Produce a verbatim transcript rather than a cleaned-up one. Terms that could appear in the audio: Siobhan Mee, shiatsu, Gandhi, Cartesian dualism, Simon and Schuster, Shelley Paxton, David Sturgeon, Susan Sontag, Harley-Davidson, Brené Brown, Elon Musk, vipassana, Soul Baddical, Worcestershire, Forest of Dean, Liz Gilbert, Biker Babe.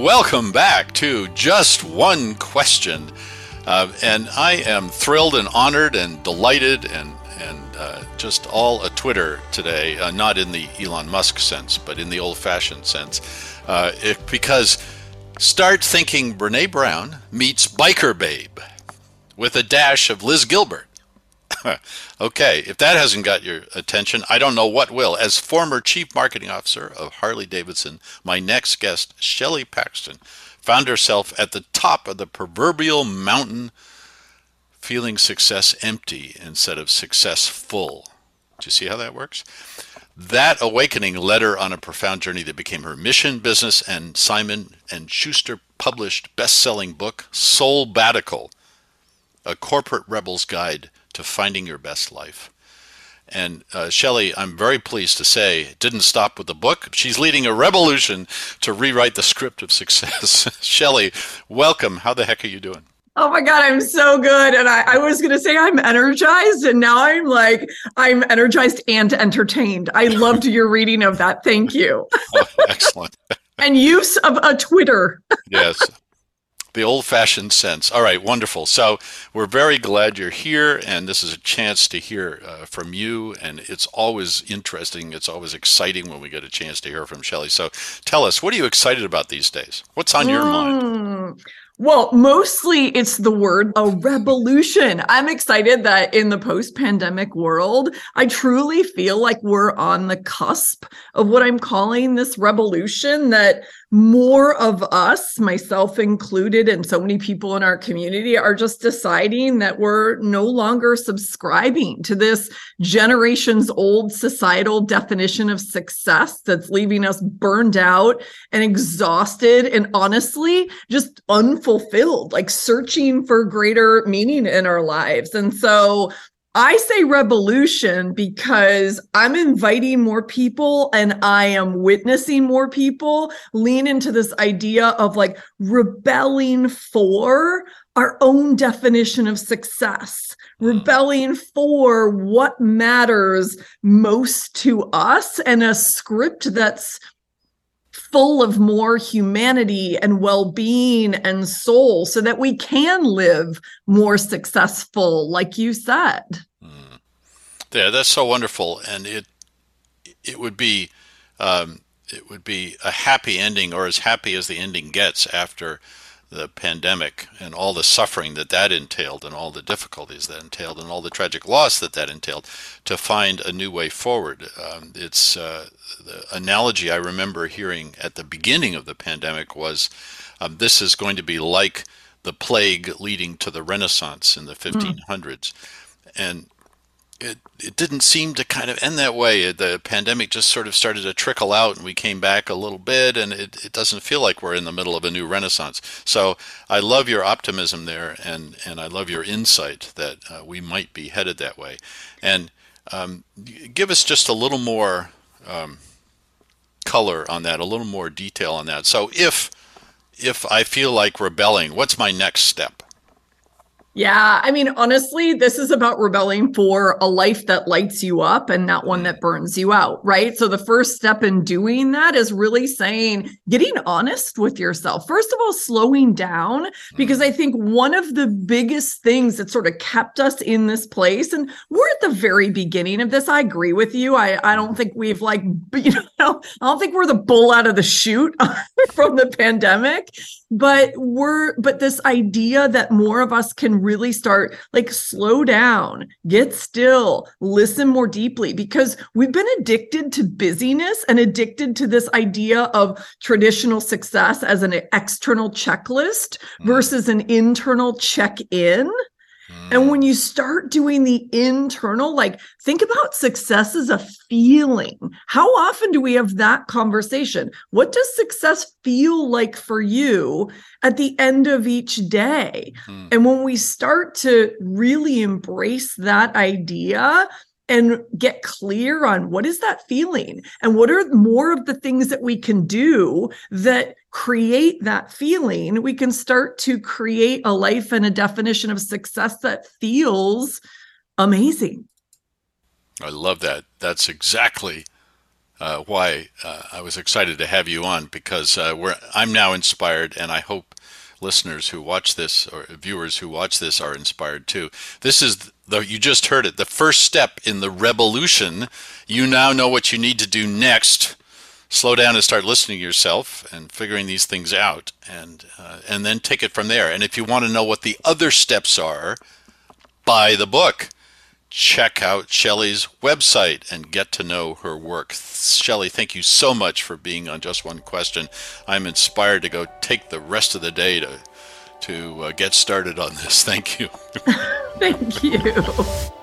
Welcome back to Just One Question. Uh, and I am thrilled and honored and delighted and, and uh, just all a Twitter today, uh, not in the Elon Musk sense, but in the old-fashioned sense, uh, it, because start thinking Brené Brown meets Biker Babe with a dash of Liz Gilbert. Okay, if that hasn't got your attention, I don't know what will. As former chief marketing officer of Harley-Davidson, my next guest, Shelley Paxton, found herself at the top of the proverbial mountain, feeling success empty instead of successful. Do you see how that works? That awakening led her on a profound journey that became her mission, business, and Simon and Schuster published best-selling book, Soul Baddical, a corporate rebel's guide to finding your best life. And uh, Shelley, I'm very pleased to say, didn't stop with the book. She's leading a revolution to rewrite the script of success. Shelley, welcome. How the heck are you doing? Oh my God, I'm so good. And I, I was going to say I'm energized, and now I'm like, I'm energized and entertained. I loved your reading of that. Thank you. Oh, excellent. And use of a Twitter. Yes. The old-fashioned sense. All right, wonderful. So we're very glad you're here, and this is a chance to hear uh, from you, and it's always interesting. It's always exciting when we get a chance to hear from Shelley. So tell us, what are you excited about these days? What's on your mm. mind? Well, mostly it's the word, a revolution. I'm excited that in the post-pandemic world, I truly feel like we're on the cusp of what I'm calling this revolution, that more of us, myself included, and so many people in our community are just deciding that we're no longer subscribing to this generations old societal definition of success that's leaving us burned out and exhausted and honestly just unfulfilled, like searching for greater meaning in our lives. And so I say revolution because I'm inviting more people and I am witnessing more people lean into this idea of like rebelling for our own definition of success, rebelling for what matters most to us, and a script that's full of more humanity and well-being and soul so that we can live more successful, like you said. Mm. Yeah, that's so wonderful. And it it would be um, it would be a happy ending, or as happy as the ending gets after the pandemic and all the suffering that that entailed and all the difficulties that entailed and all the tragic loss that that entailed, to find a new way forward. Um, it's uh, the analogy I remember hearing at the beginning of the pandemic was um, this is going to be like the plague leading to the Renaissance in the fifteen hundreds. Mm. And it, it didn't seem to kind of end that way. The pandemic just sort of started to trickle out, and we came back a little bit, and it, it doesn't feel like we're in the middle of a new renaissance. So I love your optimism there, and, and I love your insight that uh, we might be headed that way. And um, give us just a little more um, color on that, a little more detail on that. So if if I feel like rebelling, what's my next step? Yeah, I mean, honestly, this is about rebelling for a life that lights you up and not one that burns you out, right? So the first step in doing that is really saying, getting honest with yourself. First of all, slowing down, because I think one of the biggest things that sort of kept us in this place, and we're at the very beginning of this. I agree with you. I, I don't think we've like, you know, I don't think we're the bull out of the chute from the pandemic. But we're, but this idea that more of us can really start, like, slow down, get still, listen more deeply, because we've been addicted to busyness and addicted to this idea of traditional success as an external checklist versus an internal check-in. And when you start doing the internal, like, think about success as a feeling. How often do we have that conversation? What does success feel like for you at the end of each day? Mm-hmm. And when we start to really embrace that idea and get clear on what is that feeling and what are more of the things that we can do that create that feeling, we can start to create a life and a definition of success that feels amazing. I love that. That's exactly uh, why uh, I was excited to have you on, because uh, we're, I'm now inspired, and I hope listeners who watch this or viewers who watch this are inspired too. This is, the, you just heard it, the first step in the revolution. You now know what you need to do next. Slow down and start listening to yourself and figuring these things out, and uh, and then take it from there. And if you want to know what the other steps are, buy the book. Check out Shelley's website and get to know her work. Shelley, thank you so much for being on Just One Question. I'm inspired to go take the rest of the day to, to uh, get started on this. Thank you. Thank you.